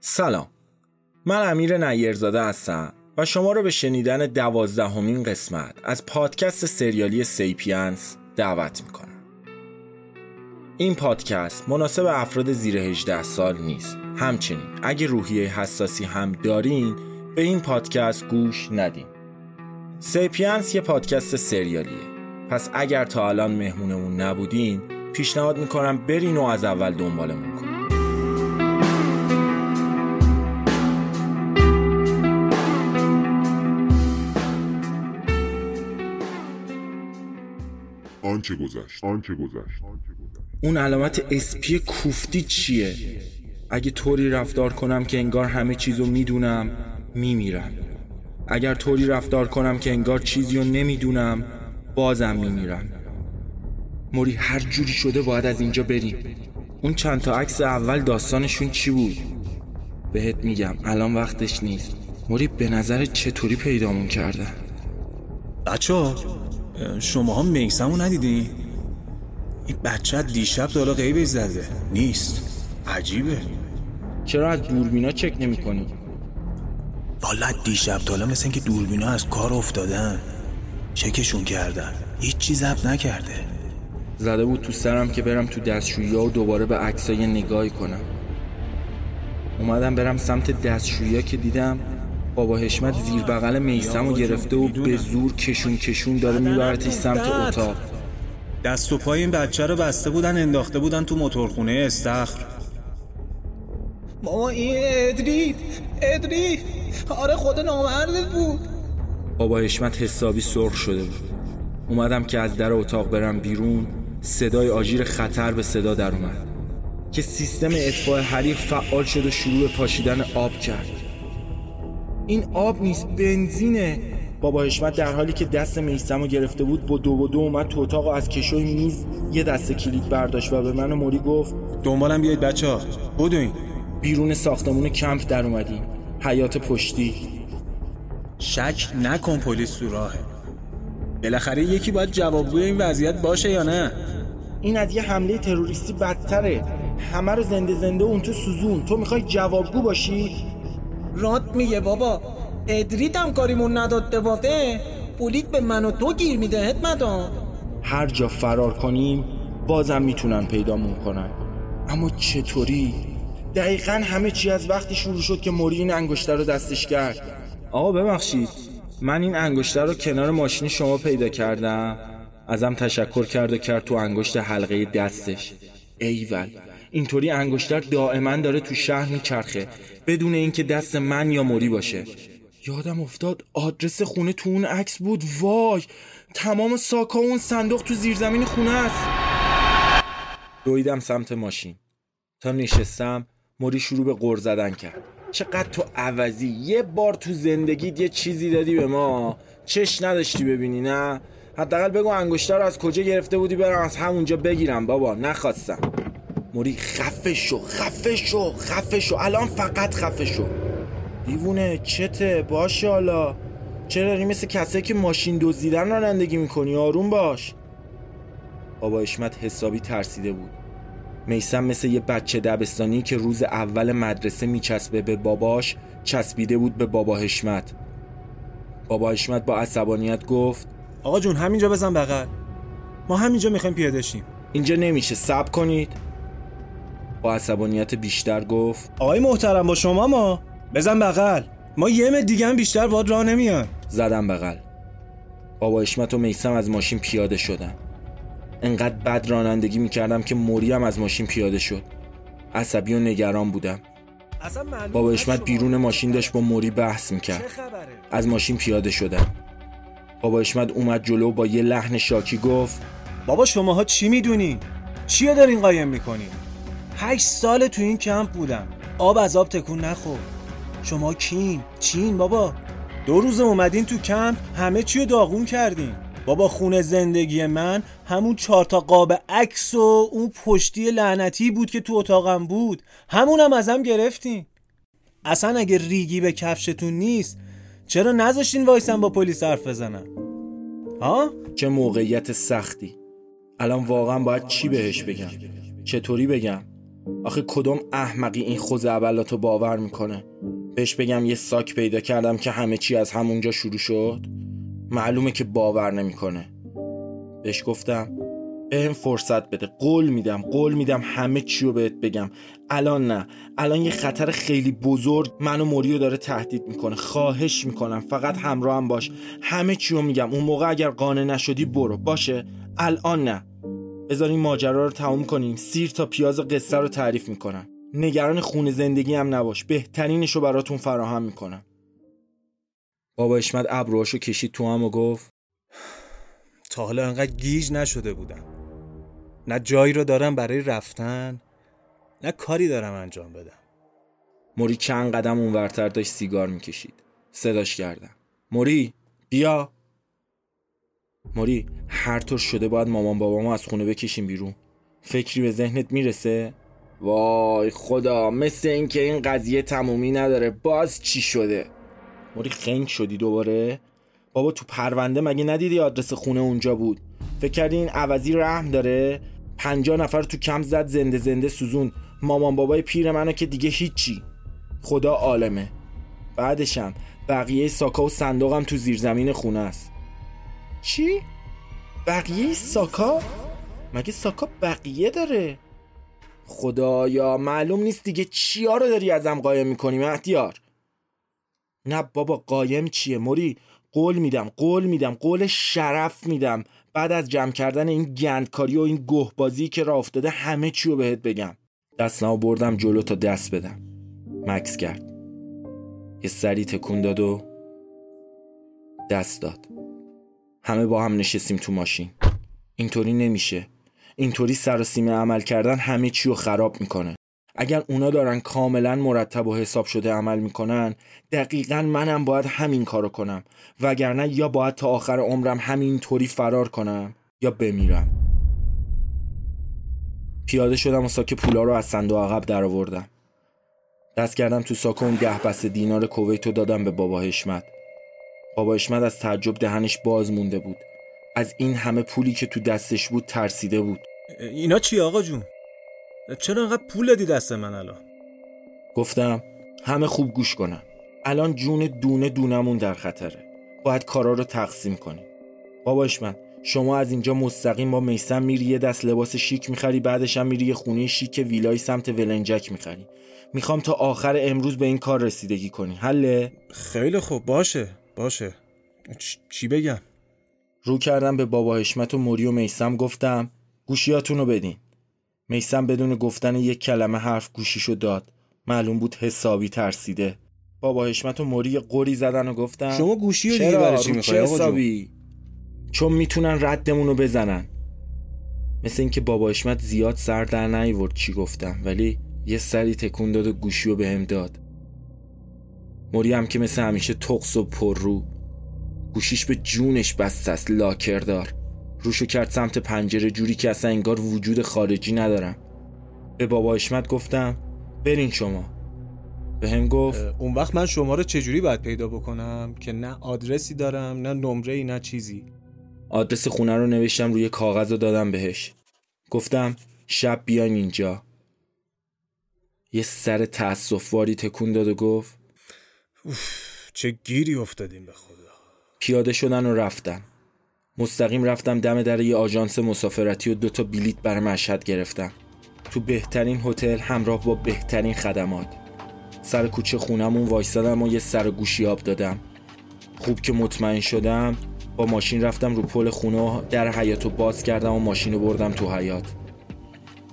سلام، من امیر نیّرزاده هستم و شما رو به شنیدن 12مین قسمت از پادکست سریالی سیپیانس دعوت میکنم. این پادکست مناسب افراد زیر 18 سال نیست. همچنین اگه روحیه حساسی هم دارین به این پادکست گوش ندین. سیپیانس یه پادکست سریالیه، پس اگر تا الان مهمونمون نبودین پیشنهاد میکنم برین و از اول دنبالمون کنین. آنچه گذشت. اون علامت اسپی کوفتی چیه؟ اگه طوری رفتار کنم که انگار همه چیزو میدونم میمیرم. اگر طوری رفتار کنم که انگار چیزیو نمیدونم بازم میمیرم. موری هر جوری شده باید از اینجا بریم. اون چند تا عکس اول داستانشون چی بود؟ بهت میگم الان وقتش نیست. موری به نظرت چطوری پیدامون کردن؟ بچه‌ها شما هم میسمو ندیدین؟ این بچه دیشب داره غیبش زده نیست. عجیبه. چرا از دوربینا چک نمی‌کنی؟ والا دیشب تا حالا مثل اینکه دوربینا از کار افتادن. چکشون کردن. هیچ چیز ضبط نکرده. زده بود تو سرم که برم تو دستشویی‌ها و دوباره به عکسای نگاهی کنم. اومدم برم سمت دستشویی‌ها که دیدم بابا حشمت زیر بغل میثمو گرفته و به زور کشون داره میبرتش سمت اتاق. دست و پای این بچه رو بسته بودن انداخته بودن تو موتورخونه استخر. ماما این ادرید آره خود نامردت بود. بابا حشمت حسابی سرخ شده بود. اومدم که از در اتاق برم بیرون صدای آژیر خطر به صدا در اومد که سیستم اطفاء حریق فعال شد و شروع به پاشیدن آب کرد. این آب نیست بنزینه. بابا حشمت در حالی که دست میثمو گرفته بود با دو اومد تو اتاق و از کشوی میز یه دسته کلید برداشت و به من و موری گفت دنبالم بیایید بچه‌ها بدوین. بیرون ساختمون کمپ در اومدیم. حیات پشتی. شک نکن پلیس تو راهه. بالاخره یکی باید جوابگوی این وضعیت باشه یا نه؟ این از یه حمله تروریستی بدتره. همه رو زنده اون تو سوزون. تو میخوای جوابگو باشی؟ راد میگه بابا. ادریت هم کاریمون نداد دواته پلیس به من و تو گیر میده حتما. هر جا فرار کنیم بازم میتونن پیدامون کنن. اما چطوری؟ دقیقاً همه چی از وقتی شروع شد که موری این انگشتر رو دستش کرد. آقا ببخشید من این انگشتر رو کنار ماشین شما پیدا کردم. ازم تشکر کرد و کرد تو انگشت حلقه دستش. ایول اینطوری انگشتر دائما داره تو شهر میچرخه بدون اینکه دست من یا موری باشه. یادم افتاد آدرس خونه تو اون عکس بود. وای تمام ساکا اون صندوق تو زیرزمین خونه است. دویدم سمت ماشین. تا نشستم موری شروع به غر زدن کرد. چقدر تو عوضی. یه بار تو زندگیت یه چیزی دادی به ما چش نداشتی ببینی نه؟ حداقل بگو انگشتر رو از کجا گرفته بودی برم از همونجا بگیرم. بابا نخواستم. موری خفه شو الان فقط خفه شو. دیوونه چته باشه حالا. چرا این مثل کسایی که ماشین دزدیدن رانندگی میکنی؟ آروم باش. بابا حشمت حسابی ترسیده بود. میثم مثل یه بچه دبستانی که روز اول مدرسه میچسبه به باباش چسبیده بود به بابا حشمت. بابا حشمت با عصبانیت گفت آقا جون همینجا بزن بغل. ما همینجا میخوایم پیاده شیم. اینجا نمیشه صبر کنید. با عصبانیت بیشتر گفت آقای محترم با شما ما بزن بغل. ما یه متر دیگه هم بیشتر باد راه نمیان. زدم بغل. بابا حشمت و میثم از ماشین پیاده شدن. انقدر بد رانندگی میکردم که موری هم از ماشین پیاده شد. عصبی و نگران بودم. بابا حشمت بیرون ماشین داشت با موری بحث میکرد. از ماشین پیاده شدم. بابا حشمت اومد جلو با یه لحن شاکی گفت بابا شماها چی میدونین؟ چیه دارین قایم میکنین؟ 8 سال تو این کمپ بودم. آب از آب تکون نخور. شما چین بابا. 2 روز اومدین تو کمپ همه چی رو داغون کردین. بابا خونه زندگی من همون 4 تا قاب عکس و اون پشتی لعنتی بود که تو اتاقم بود. همونم ازم گرفتین. اصلا اگه ریگی به کفشتون نیست چرا نذاشتین وایسم با پلیس حرف بزنم؟ ها؟ چه موقعیت سختی. الان واقعا باید چی بهش بگم؟ چطوری بگم؟ آخه کدوم احمقی این خزعبلاتو باور میکنه؟ بهش بگم یه ساک پیدا کردم که همه چی از همونجا شروع شد؟ معلومه که باور نمیکنه. بهش گفتم بهم فرصت بده، قول میدم همه چی رو بهت بگم. الان نه، الان یه خطر خیلی بزرگ منو موریو داره تهدید میکنه. خواهش میکنم فقط همراهم باش، همه چی رو میگم. اون موقع اگر قانع نشدی برو، باشه؟ الان نه، بذار این ماجرا رو تموم کنیم. سیر تا پیاز قصه رو تعریف میکنم. نگران خون زندگی هم نباش، بهترینش رو براتون فراهم میکنم. بابا اشمت ابروهاشو کشید تو هم و گفت تا حالا انقدر گیج نشده بودم. نه جایی رو دارم برای رفتن، نه کاری دارم انجام بدم. موری چند قدم اونورتر داشت سیگار میکشید. صداش کردم. موری بیا. موری هر طور شده باید مامان بابامو از خونه بکشیم بیرون. فکری به ذهنت میرسه؟ وای خدا، مثل این که این قضیه تمومی نداره. باز چی شده؟ موری خنگ شدی دوباره؟ بابا تو پرونده مگه ندیدی آدرس خونه اونجا بود؟ فکر کردی این عوضی رحم داره؟ 50 نفر تو کم زد، زنده زنده سوزون. مامان بابای پیر منو که دیگه هیچی، خدا عالمه. بعدشم بقیه ساکا و صندوقم تو زیرزمین خونه است. چی؟ بقیه ساکا؟ مگه ساکا بقیه داره؟ خدایا معلوم نیست دیگه چیا رو داری ازم قایم میکنی مهدیار؟ نه بابا قایم چیه موری؟ قول میدم، قول شرف میدم بعد از جمع کردن این گندکاری و این گهبازی که راه افتاده همه چی رو بهت بگم. دستمو بردم جلو تا دست بدم. مکس کرد، یه سری تکون داد و دست داد. همه با هم نشستیم تو ماشین. اینطوری نمیشه، اینطوری سراسیمه عمل کردن همه چی رو خراب میکنه. اگر اونا دارن کاملا مرتب و حساب شده عمل میکنن، دقیقاً منم باید همین کارو کنم، وگرنه یا باید تا آخر عمرم همینطوری فرار کنم یا بمیرم. پیاده شدم و ساک پولا رو از صندوق عقب درآوردم. دست کردم تو ساک، اون 10 بسته دینار کویتو دادم به بابا حشمت. بابا حشمت از تعجب دهنش باز مونده بود. از این همه پولی که تو دستش بود ترسیده بود. اینا چی آقا جون؟ چرا انقدر پول دادی دست من الان؟ گفتم همه خوب گوش کنن. الان جون دونه دونمون در خطره. باید کارا رو تقسیم کنیم. باباش من، شما از اینجا مستقیم با میثم میری یه دست لباس شیک میخری، بعدش هم میری یه خونه شیک ویلای سمت ولنجک میخری. میخوام تا آخر امروز به این کار رسیدگی کنی. حله؟ خیلی خوب، باشه. چی بگم؟ رو کردم به بابا حشمت و موری و میثم، گفتم گوشیاتونو بدین. میثم بدون گفتن یک کلمه حرف گوشیشو داد. معلوم بود حسابی ترسیده. بابا حشمت و موری قری زدن و گفتن شما گوشی رو دیگه برای چی میخوای آقا جون؟ چون میتونن ردمونو بزنن. مثل اینکه بابا حشمت زیاد سر در نیورد چی گفتم، ولی یه سری تکون داد و گوشیو بهم داد. موری هم که مثل همیشه تقص و پر رو، گوشیش به جونش بسته است، لاکردار. روشو کرد سمت پنجره جوری که اصلا انگار وجود خارجی ندارم. به بابا حشمت گفتم برین شما. به هم گفت اون وقت من شما رو چجوری باید پیدا بکنم که نه آدرسی دارم، نه نمره‌ای، نه چیزی؟ آدرس خونه رو نوشتم روی کاغذ و دادم بهش. گفتم شب بیاین اینجا. یه سر تأسف‌واری تکون داد و گفت چه گیری افتادیم به خدا. پیاده شدن و رفتن. مستقیم رفتم دم در یه آژانس مسافرتی و 2 تا بلیت برای مشهد گرفتم. تو بهترین هتل همراه با بهترین خدمات. سر کوچه خونمون وایسادم و یه سر گوشیاب دادم. خوب که مطمئن شدم با ماشین رفتم رو پل خونه و در حیاطو باز کردم و ماشینو بردم تو حیاط.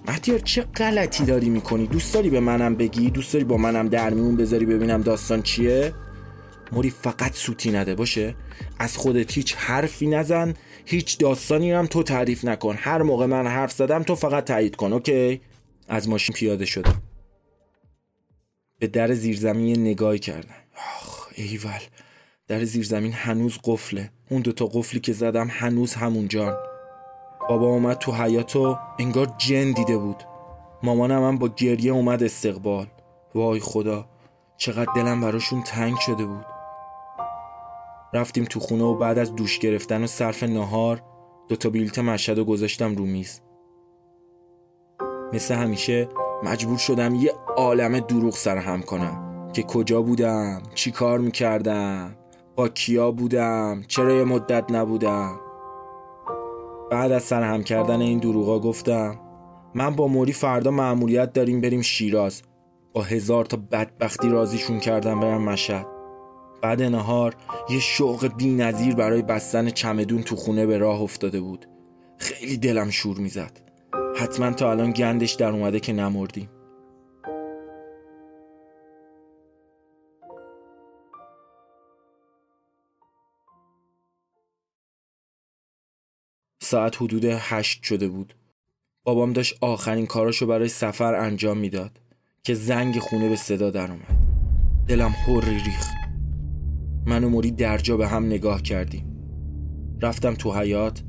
مهدیار چه غلطی داری میکنی؟ دوست داری به منم بگی؟ دوست داری با منم درمیون بذاری ببینم داستان چیه؟ موری فقط سوتی نده باشه؟ از خودت هیچ حرفی نزن، هیچ داستانی رو هم تو تعریف نکن. هر موقع من حرف زدم تو فقط تایید کن، اوکی؟ از ماشین پیاده شدم. به در زیرزمین نگاهی کردم. آخ ایول، در زیرزمین هنوز قفله. اون 2 تا قفلی که زدم هنوز همونجان. بابا اومد تو حیاط و انگار جن دیده بود. مامانم هم با گریه اومد استقبال. وای خدا چقدر دلم براشون تنگ شده بود. رفتیم تو خونه و بعد از دوش گرفتن و صرف نهار 2 تا بلیط مشهد رو گذاشتم رو میز. مثل همیشه مجبور شدم یه عالمه دروغ سرهم کنم که کجا بودم، چی کار میکردم، با کیا بودم، چرا یه مدت نبودم. بعد از سرهم کردن این دروغا گفتم من با موری فردا مأموریت داریم بریم شیراز. با 1000 تا بدبختی راضیشون کردم برم مشهد. بعد نهار یه شوق بی‌نظیر برای بستن چمدون تو خونه به راه افتاده بود. خیلی دلم شور میزد. حتما تا الان گندش در اومده که نمردیم. ساعت حدود 8 شده بود. بابام داشت آخرین کاراشو برای سفر انجام میداد که زنگ خونه به صدا در اومد. دلم هوری ریخت. من و موری درجا به هم نگاه کردیم. رفتم تو حیاط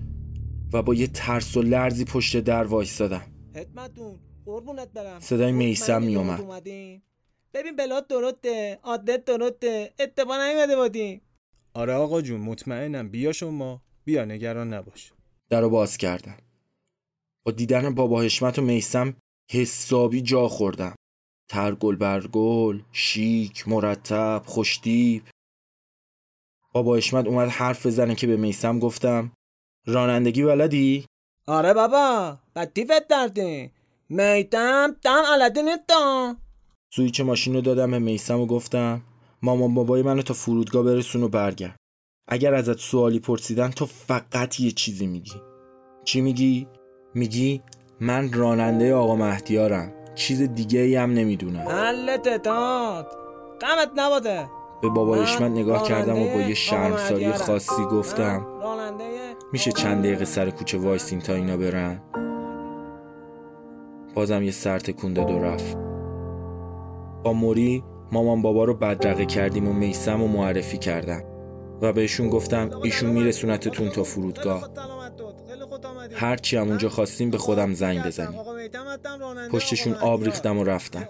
و با یه ترس و لرزی پشت در وایسادم. خدمتتون قربونت برم. صدای میثم میومد. ببین بلاد درسته، عادت درسته، اتفاقی نیومده بودیم. آره آقا جون مطمئنم، بیا شما، بیا نگران نباش. درو باز کردم. با دیدن بابا حشمت و میثم حسابی جا خوردم. ترگل برگل، شیک، مرتب، خوشتیپ. بابا حشمت اومد حرف بزنه که به میثم گفتم رانندگی بلدی؟ آره بابا، بدیفت دردی. میثم تام علده نتا. سویچ ماشین رو دادم به میثم و گفتم مامان بابای منو تا فرودگاه برسون و برگرد. اگر ازت سوالی پرسیدن تو فقط یه چیزی میگی. چی میگی؟ میگی من راننده آقا مهدیارم، چیز دیگه ای هم نمیدونم. علت داد قامت نباده. به بابا حشمت نگاه کردم و با یه شرمساری خاصی گفتم میشه چند دقیقه سر کوچه وایسین تا اینا برن؟ بازم یه سر تکون داد و رفت. با موری مامان بابا رو بدرقه کردیم و میثم رو معرفی کردم و بهشون گفتم ایشون میرسونتتون تا فرودگاه. هرچی هم اونجا خواستیم به خودم زنگ بزنیم. پشتشون آب ریختم و رفتم.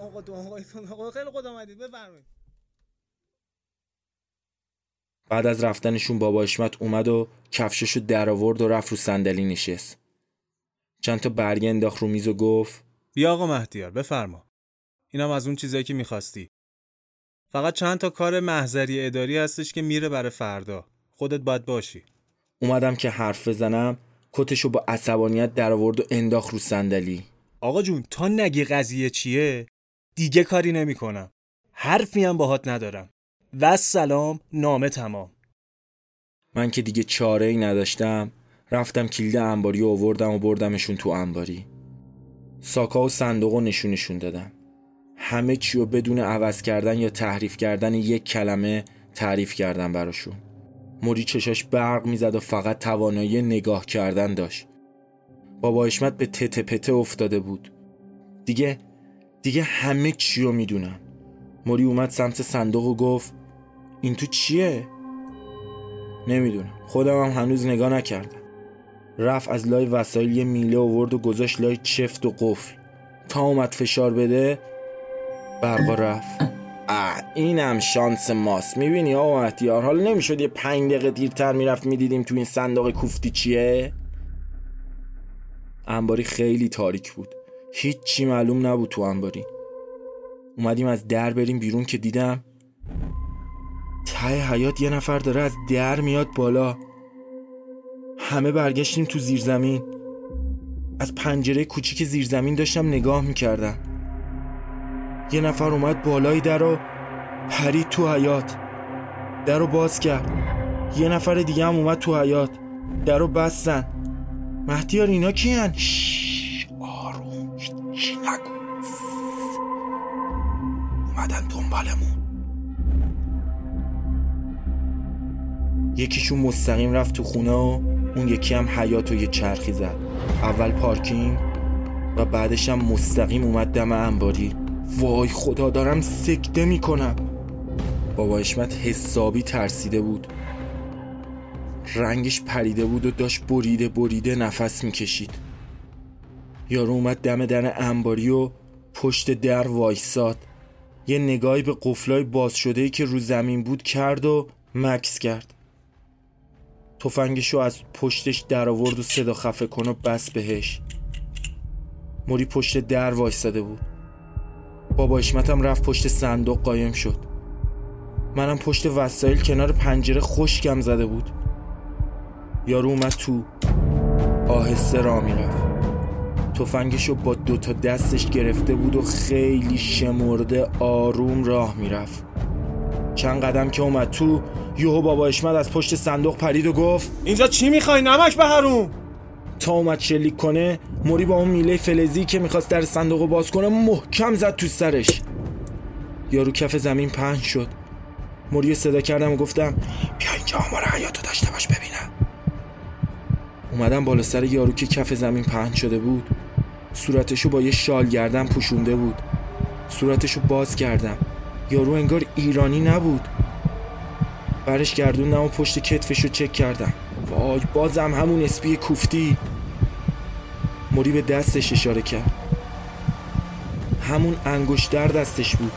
بعد از رفتنشون بابا حشمت اومد و کفششو در آورد و رفت رو صندلی نشست. چند تا برگه انداخت رو میز و گفت بیا آقا مهدیار بفرما. اینم از اون چیزایی که میخواستی. فقط چند تا کار محضری اداری هستش که میره برای فردا. خودت باید باشی. اومدم که حرف بزنم کتشو با عصبانیت در آورد و انداخت رو صندلی. آقا جون تا نگی قضیه چیه دیگه کاری نمی‌کنم. حرفی هم باهات ندارم. و سلام نامه تمام. من که دیگه چاره‌ای نداشتم رفتم کلید انباری رو آوردم و بردمشون تو انباری. ساکا و صندوقو نشونشون دادم. همه چی رو بدون عوض کردن یا تحریف کردن یک کلمه تعریف کردم براشون. موری چشاش برق میزد و فقط توانایی نگاه کردن داشت. بابا حشمت به تته پته افتاده بود. دیگه همه چی رو میدونم. موری اومد سمت صندوق و گفت این تو چیه؟ نمیدونم. خودم هم هنوز نگاه نکردم. رفت از لای وسایل یه میله آورد و گذاشت لای چفت و قفل. تا اومد فشار بده برقا رفت. اینم شانس ماست. میبینی آقا مهدیار، حالا نمیشد یه 5 دقیقه دیرتر میرفت میدیدیم تو این صندوق کوفتی چیه؟ انباری خیلی تاریک بود. هیچ چی معلوم نبود تو انباری. اومدیم از در بریم بیرون که دیدم ته حیاط یه نفر داره از در میاد بالا. همه برگشتیم تو زیرزمین. از پنجره کوچیک زیرزمین داشتم نگاه میکردم. یه نفر اومد بالای در و پرید تو حیاط. در رو باز کرد. یه نفر دیگه هم اومد تو حیاط. در رو بستن. مهدیار اینا کیان؟ آروم، هیچی نگو. اومدن دنبالمون. یکیشون مستقیم رفت تو خونه و اون یکی هم حیاط و یه چرخی زد. اول پارکینگ و بعدش هم مستقیم اومد دم انباری. وای خدا دارم سکته میکنم. بابا حشمت حسابی ترسیده بود. رنگش پریده بود و داشت بریده نفس میکشید. یارو اومد دم در انباری و پشت در وایساد. یه نگاهی به قفلای باز شده‌ای که رو زمین بود کرد و مکس کرد. تفنگشو از پشتش در آورد و صدا خفه کن و بس بهش. موری پشت در وایساده بود. بابا حشمتم رفت پشت صندوق قایم شد. منم پشت وسایل کنار پنجره خشکم زده بود. یارو اومد تو، آهسته راه میرفت. تفنگشو با دوتا دستش گرفته بود و خیلی شمرده آروم راه میرفت. چند قدم که اومد تو، یهو بابا حشمت از پشت صندوق پرید و گفت اینجا چی میخوای نمک به هارون؟ تا اومد شلیک کنه، موری با اون میله فلزی که میخواست در صندوق باز کنه محکم زد تو سرش. یارو کف زمین پهن شد. موری صدا کردم و گفتم بیا اینجا آمار حیاتو داشته باش ببینم. اومدم بالا سر یارو که کف زمین پهن شده بود. صورتشو با یه شال گردن پوشونده بود. صورتشو باز کردم. یارو انگار ایرانی نبود. برش گردوندم و پشت کتفشو چک کردم. وای بازم همون اسپی کوفتی. موری به دستش اشاره کرد. همون انگشتر دستش بود.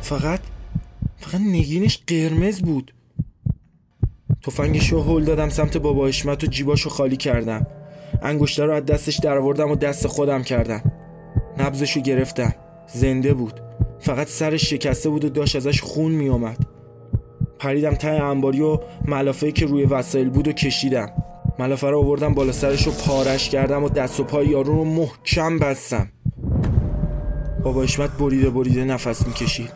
فقط نگینش قرمز بود. تفنگشو هول دادم سمت بابا حشمت و جیباشو خالی کردم. انگشتر رو از دستش درآوردم و دست خودم کردم. نبضشو گرفتم. زنده بود. فقط سرش شکسته بود و داشت ازش خون می آمد. پریدم ته انباری و ملافه‌ای که روی وسایل بود و کشیدم. ملافه رو آوردم بالا سرش و پارش کردم و دست و پای یارو رو محکم بستم. بابا حشمت بریده نفس میکشید.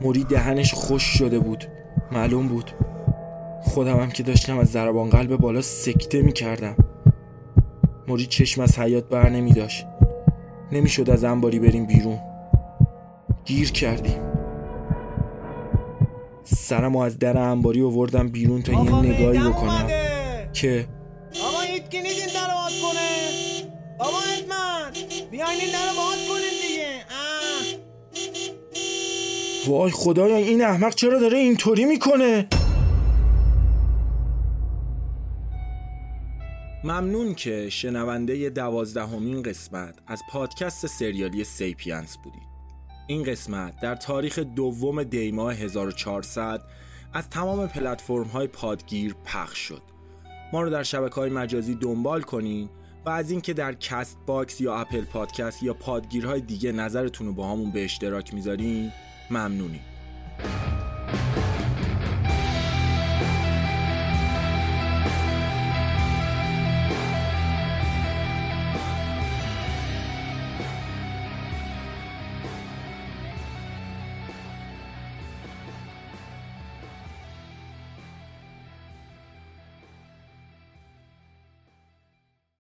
موری دهنش خوش شده بود. معلوم بود. خودم که داشتم از ضربان قلب بالا سکته میکردم. موری چشم از حیات بر نمیداشت. نمیشد از انباری بریم بیرون. گیر کردیم. سرمو از در انباری آوردم بیرون تا یه نگاهی بکنم اومده. که آقا هیچ کی نیست این درو باز کنه. بابا حشمت بیاین این درو باز کنین دیگه. وای خدایا این احمق چرا داره اینطوری میکنه؟ ممنون که شنونده 12مین قسمت از پادکست سریالی سیپیانس بودید. این قسمت در تاریخ 2 دی‌ماه 1400 از تمام پلتفرم‌های پادگیر پخش شد. ما رو در شبکه‌های مجازی دنبال کنین و از اینکه در کست باکس یا اپل پادکست یا پادگیرهای دیگه نظرتون رو با همون به اشتراک میذارین ممنونیم.